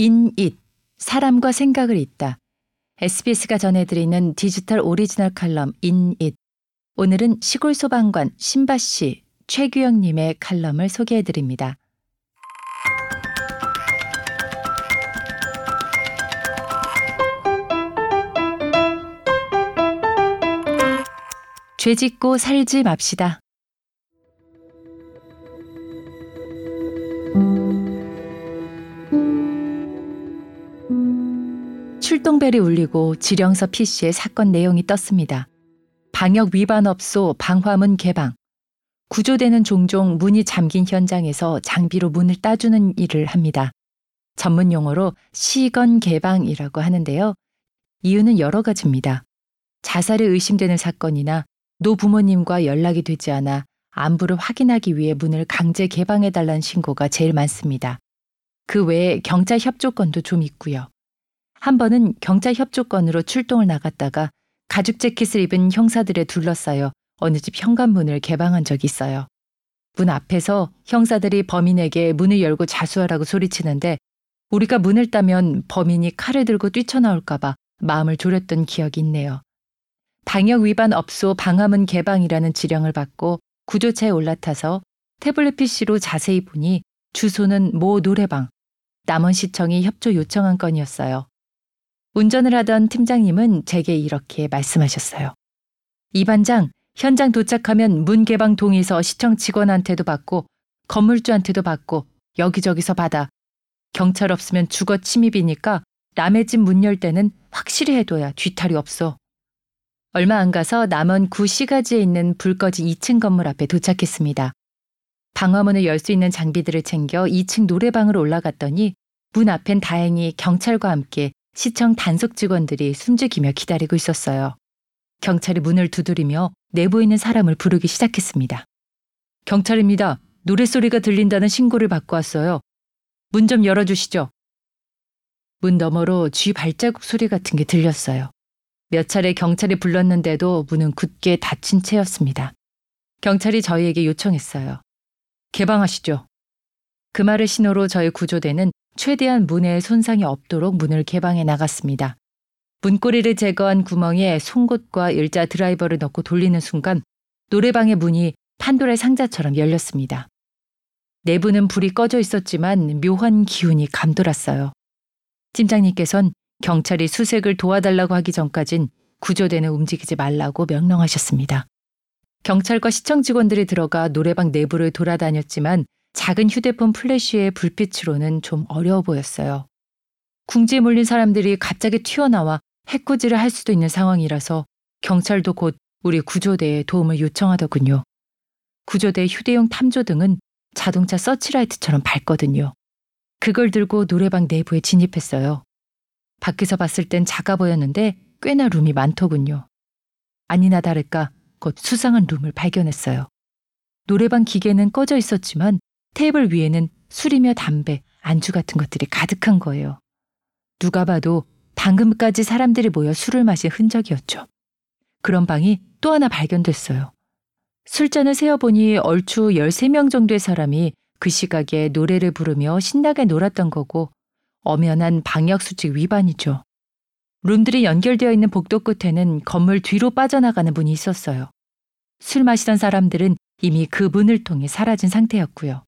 인잇, 사람과 생각을 잇다. SBS가 전해드리는 디지털 오리지널 칼럼 인잇. 오늘은 시골 소방관 심바 씨, 최규영 님의 칼럼을 소개해드립니다. 죄짓고 살지 맙시다. 출동벨이 울리고 지령서 PC에 사건 내용이 떴습니다. 방역 위반 업소 방화문 개방. 구조대는 종종 문이 잠긴 현장에서 장비로 문을 따주는 일을 합니다. 전문 용어로 시건 개방이라고 하는데요. 이유는 여러 가지입니다. 자살이 의심되는 사건이나 노부모님과 연락이 되지 않아 안부를 확인하기 위해 문을 강제 개방해달라는 신고가 제일 많습니다. 그 외에 경찰 협조건도 좀 있고요. 한 번은 경찰 협조건으로 출동을 나갔다가 가죽 재킷을 입은 형사들에 둘러싸여 어느 집 현관문을 개방한 적이 있어요. 문 앞에서 형사들이 범인에게 문을 열고 자수하라고 소리치는데 우리가 문을 따면 범인이 칼을 들고 뛰쳐나올까봐 마음을 졸였던 기억이 있네요. 방역 위반 업소 방화문 개방이라는 지령을 받고 구조차에 올라타서 태블릿 PC로 자세히 보니 주소는 모 노래방, 남원시청이 협조 요청한 건이었어요. 운전을 하던 팀장님은 제게 이렇게 말씀하셨어요. 이 반장, 현장 도착하면 문 개방 동의서 시청 직원한테도 받고 건물주한테도 받고 여기저기서 받아. 경찰 없으면 주거 침입이니까 남의 집 문 열 때는 확실히 해둬야 뒤탈이 없어. 얼마 안 가서 남원 구시가지에 있는 불거지 2층 건물 앞에 도착했습니다. 방화문을 열 수 있는 장비들을 챙겨 2층 노래방으로 올라갔더니 문 앞엔 다행히 경찰과 함께 시청 단속 직원들이 숨죽이며 기다리고 있었어요. 경찰이 문을 두드리며 내부 있는 사람을 부르기 시작했습니다. 경찰입니다. 노랫소리가 들린다는 신고를 받고 왔어요. 문 좀 열어주시죠. 문 너머로 쥐 발자국 소리 같은 게 들렸어요. 몇 차례 경찰이 불렀는데도 문은 굳게 닫힌 채였습니다. 경찰이 저희에게 요청했어요. 개방하시죠. 그 말을 신호로 저희 구조대는 최대한 문에 손상이 없도록 문을 개방해 나갔습니다. 문고리를 제거한 구멍에 송곳과 일자 드라이버를 넣고 돌리는 순간 노래방의 문이 판도라의 상자처럼 열렸습니다. 내부는 불이 꺼져 있었지만 묘한 기운이 감돌았어요. 팀장님께서는 경찰이 수색을 도와달라고 하기 전까진 구조대는 움직이지 말라고 명령하셨습니다. 경찰과 시청 직원들이 들어가 노래방 내부를 돌아다녔지만 작은 휴대폰 플래시의 불빛으로는 좀 어려워 보였어요. 궁지에 몰린 사람들이 갑자기 튀어나와 해코지를 할 수도 있는 상황이라서 경찰도 곧 우리 구조대에 도움을 요청하더군요. 구조대 휴대용 탐조등은 자동차 서치라이트처럼 밝거든요. 그걸 들고 노래방 내부에 진입했어요. 밖에서 봤을 땐 작아 보였는데 꽤나 룸이 많더군요. 아니나 다를까 곧 수상한 룸을 발견했어요. 노래방 기계는 꺼져 있었지만 테이블 위에는 술이며 담배, 안주 같은 것들이 가득한 거예요. 누가 봐도 방금까지 사람들이 모여 술을 마신 흔적이었죠. 그런 방이 또 하나 발견됐어요. 술잔을 세어보니 얼추 13명 정도의 사람이 그 시각에 노래를 부르며 신나게 놀았던 거고 엄연한 방역수칙 위반이죠. 룸들이 연결되어 있는 복도 끝에는 건물 뒤로 빠져나가는 문이 있었어요. 술 마시던 사람들은 이미 그 문을 통해 사라진 상태였고요.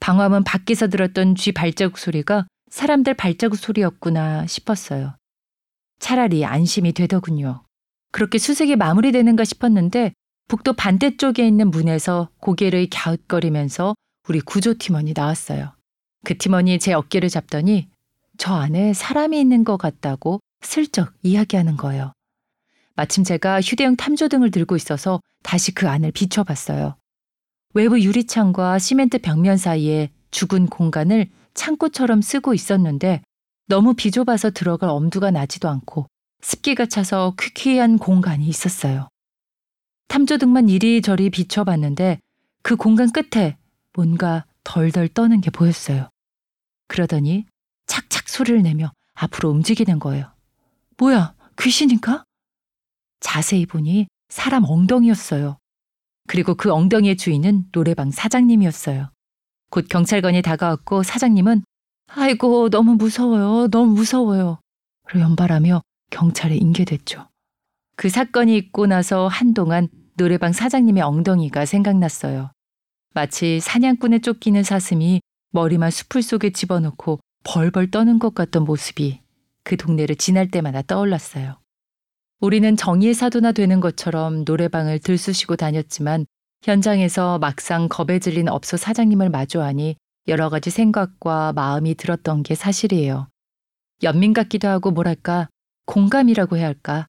방화문 밖에서 들었던 쥐 발자국 소리가 사람들 발자국 소리였구나 싶었어요. 차라리 안심이 되더군요. 그렇게 수색이 마무리되는가 싶었는데 복도 반대쪽에 있는 문에서 고개를 갸웃거리면서 우리 구조팀원이 나왔어요. 그 팀원이 제 어깨를 잡더니 저 안에 사람이 있는 것 같다고 슬쩍 이야기하는 거예요. 마침 제가 휴대용 탐조등을 들고 있어서 다시 그 안을 비춰봤어요. 외부 유리창과 시멘트 벽면 사이에 죽은 공간을 창고처럼 쓰고 있었는데 너무 비좁아서 들어갈 엄두가 나지도 않고 습기가 차서 퀴퀴한 공간이 있었어요. 탐조등만 이리저리 비춰봤는데 그 공간 끝에 뭔가 덜덜 떠는 게 보였어요. 그러더니 착착 소리를 내며 앞으로 움직이는 거예요. 뭐야, 귀신인가? 자세히 보니 사람 엉덩이였어요. 그리고 그 엉덩이의 주인은 노래방 사장님이었어요. 곧 경찰관이 다가왔고 사장님은 아이고 너무 무서워요. 너무 무서워요. 를 연발하며 경찰에 인계됐죠. 그 사건이 있고 나서 한동안 노래방 사장님의 엉덩이가 생각났어요. 마치 사냥꾼에 쫓기는 사슴이 머리만 수풀 속에 집어넣고 벌벌 떠는 것 같던 모습이 그 동네를 지날 때마다 떠올랐어요. 우리는 정의의 사도나 되는 것처럼 노래방을 들쑤시고 다녔지만 현장에서 막상 겁에 질린 업소 사장님을 마주하니 여러 가지 생각과 마음이 들었던 게 사실이에요. 연민 같기도 하고 뭐랄까 공감이라고 해야 할까.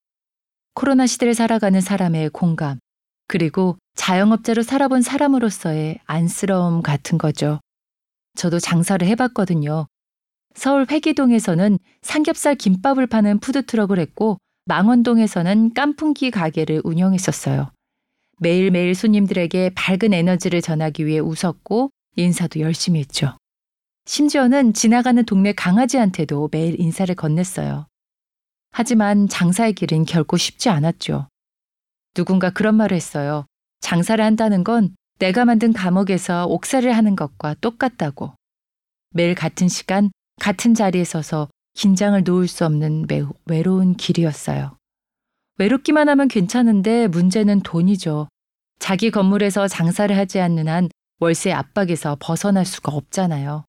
코로나 시대를 살아가는 사람의 공감, 그리고 자영업자로 살아본 사람으로서의 안쓰러움 같은 거죠. 저도 장사를 해봤거든요. 서울 회기동에서는 삼겹살 김밥을 파는 푸드트럭을 했고 망원동에서는 깐풍기 가게를 운영했었어요. 매일매일 손님들에게 밝은 에너지를 전하기 위해 웃었고 인사도 열심히 했죠. 심지어는 지나가는 동네 강아지한테도 매일 인사를 건넸어요. 하지만 장사의 길은 결코 쉽지 않았죠. 누군가 그런 말을 했어요. 장사를 한다는 건 내가 만든 감옥에서 옥살이를 하는 것과 똑같다고. 매일 같은 시간, 같은 자리에 서서 긴장을 놓을 수 없는 매우 외로운 길이었어요. 외롭기만 하면 괜찮은데 문제는 돈이죠. 자기 건물에서 장사를 하지 않는 한 월세 압박에서 벗어날 수가 없잖아요.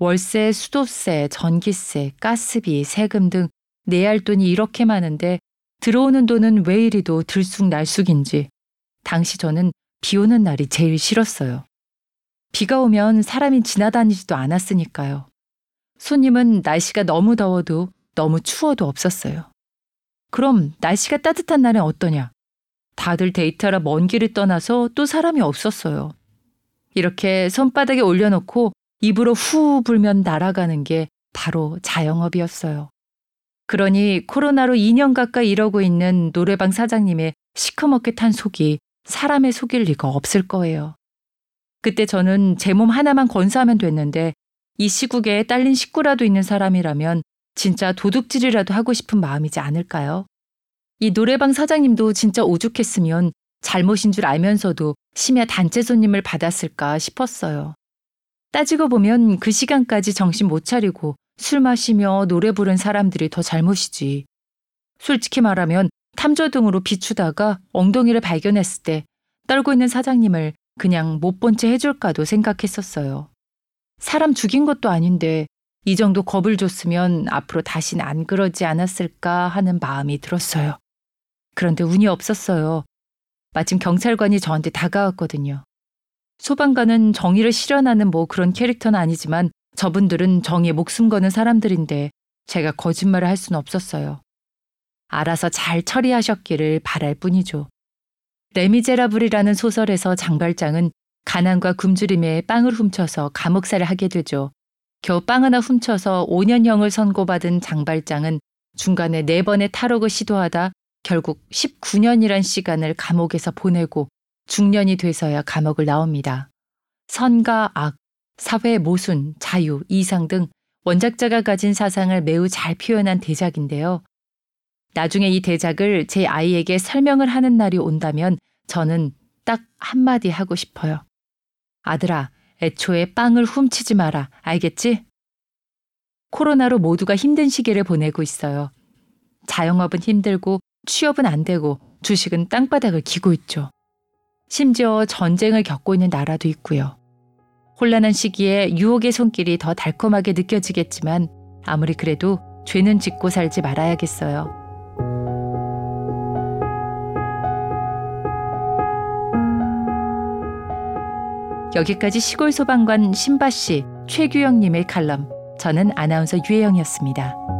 월세, 수도세, 전기세, 가스비, 세금 등 내야 할 돈이 이렇게 많은데 들어오는 돈은 왜 이리도 들쑥날쑥인지 당시 저는 비 오는 날이 제일 싫었어요. 비가 오면 사람이 지나다니지도 않았으니까요. 손님은 날씨가 너무 더워도 너무 추워도 없었어요. 그럼 날씨가 따뜻한 날엔 어떠냐? 다들 데이트하러 먼 길을 떠나서 또 사람이 없었어요. 이렇게 손바닥에 올려놓고 입으로 후 불면 날아가는 게 바로 자영업이었어요. 그러니 코로나로 2년 가까이 이러고 있는 노래방 사장님의 시커멓게 탄 속이 사람의 속일 리가 없을 거예요. 그때 저는 제 몸 하나만 건사하면 됐는데 이 시국에 딸린 식구라도 있는 사람이라면 진짜 도둑질이라도 하고 싶은 마음이지 않을까요? 이 노래방 사장님도 진짜 오죽했으면 잘못인 줄 알면서도 심야 단체 손님을 받았을까 싶었어요. 따지고 보면 그 시간까지 정신 못 차리고 술 마시며 노래 부른 사람들이 더 잘못이지. 솔직히 말하면 탐저등으로 비추다가 엉덩이를 발견했을 때 떨고 있는 사장님을 그냥 못 본 채 해줄까도 생각했었어요. 사람 죽인 것도 아닌데 이 정도 겁을 줬으면 앞으로 다신 안 그러지 않았을까 하는 마음이 들었어요. 그런데 운이 없었어요. 마침 경찰관이 저한테 다가왔거든요. 소방관은 정의를 실현하는 뭐 그런 캐릭터는 아니지만 저분들은 정의에 목숨 거는 사람들인데 제가 거짓말을 할 수는 없었어요. 알아서 잘 처리하셨기를 바랄 뿐이죠. 레미제라블이라는 소설에서 장발장은 가난과 굶주림에 빵을 훔쳐서 감옥살이를 하게 되죠. 겨우 빵 하나 훔쳐서 5년형을 선고받은 장발장은 중간에 4번의 탈옥을 시도하다 결국 19년이란 시간을 감옥에서 보내고 중년이 돼서야 감옥을 나옵니다. 선과 악, 사회의 모순, 자유, 이상 등 원작자가 가진 사상을 매우 잘 표현한 대작인데요. 나중에 이 대작을 제 아이에게 설명을 하는 날이 온다면 저는 딱 한마디 하고 싶어요. 아들아, 애초에 빵을 훔치지 마라. 알겠지? 코로나로 모두가 힘든 시기를 보내고 있어요. 자영업은 힘들고 취업은 안 되고 주식은 땅바닥을 기고 있죠. 심지어 전쟁을 겪고 있는 나라도 있고요. 혼란한 시기에 유혹의 손길이 더 달콤하게 느껴지겠지만 아무리 그래도 죄는 짓고 살지 말아야겠어요. 여기까지 시골 소방관 심바 씨, 최규영 님의 칼럼, 저는 아나운서 유혜영이었습니다.